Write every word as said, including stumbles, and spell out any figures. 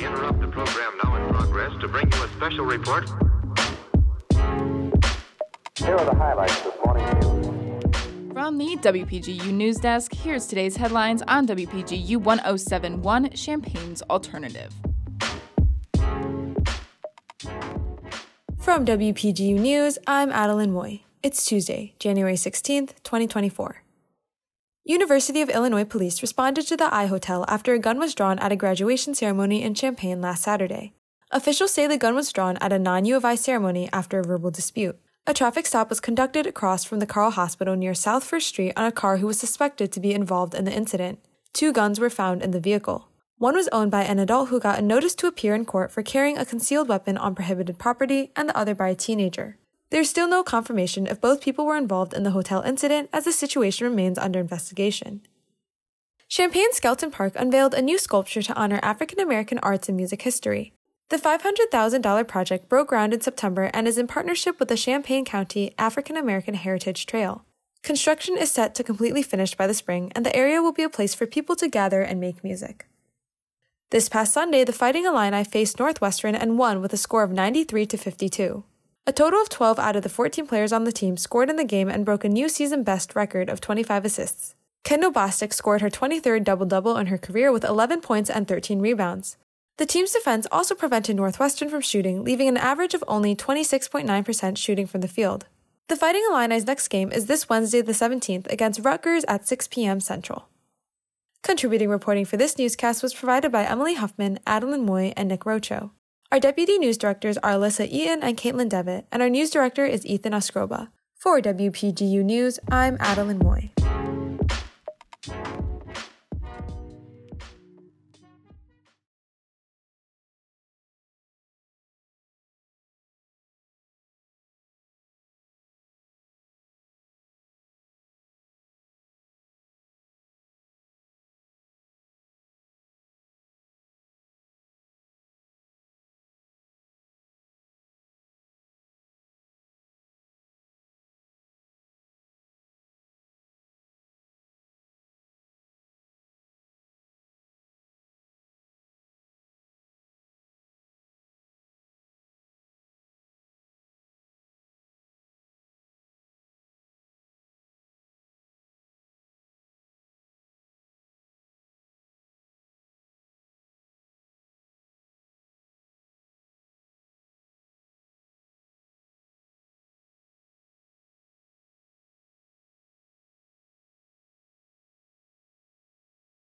We interrupt the program now in progress to bring you a special report. Here are the highlights this morning. From the W P G U News Desk, here's today's headlines on W P G U one oh seven point one, Champaign's Alternative. From W P G U News, I'm Adelyn Mui. It's Tuesday, January sixteenth, twenty twenty-four. University of Illinois police responded to the I Hotel after a gun was drawn at a graduation ceremony in Champaign last Saturday. Officials say the gun was drawn at a non-U of I ceremony after a verbal dispute. A traffic stop was conducted across from the Carl Hospital near South First Street on a car who was suspected to be involved in the incident. Two guns were found in the vehicle. One was owned by an adult who got a notice to appear in court for carrying a concealed weapon on prohibited property, and the other by a teenager. There's still no confirmation if both people were involved in the hotel incident, as the situation remains under investigation. Champaign-Skelton Park unveiled a new sculpture to honor African American arts and music history. The five hundred thousand dollars project broke ground in September and is in partnership with the Champaign County African American Heritage Trail. Construction is set to completely finish by the spring, and the area will be a place for people to gather and make music. This past Sunday, the Fighting Illini faced Northwestern and won with a score of ninety-three to fifty-two. A total of twelve out of the fourteen players on the team scored in the game and broke a new season-best record of twenty-five assists. Kendall Bostic scored her twenty-third double-double in her career with eleven points and thirteen rebounds. The team's defense also prevented Northwestern from shooting, leaving an average of only twenty-six point nine percent shooting from the field. The Fighting Illini's next game is this Wednesday the seventeenth against Rutgers at six p.m. Central. Contributing reporting for this newscast was provided by Emily Huffman, Adelyn Mui, and Nick Roacho. Our deputy news directors are Alyssa Eaton and Caitlin Devitt, and our news director is Ethan Ascroba. For W P G U News, I'm Adelyn Mui.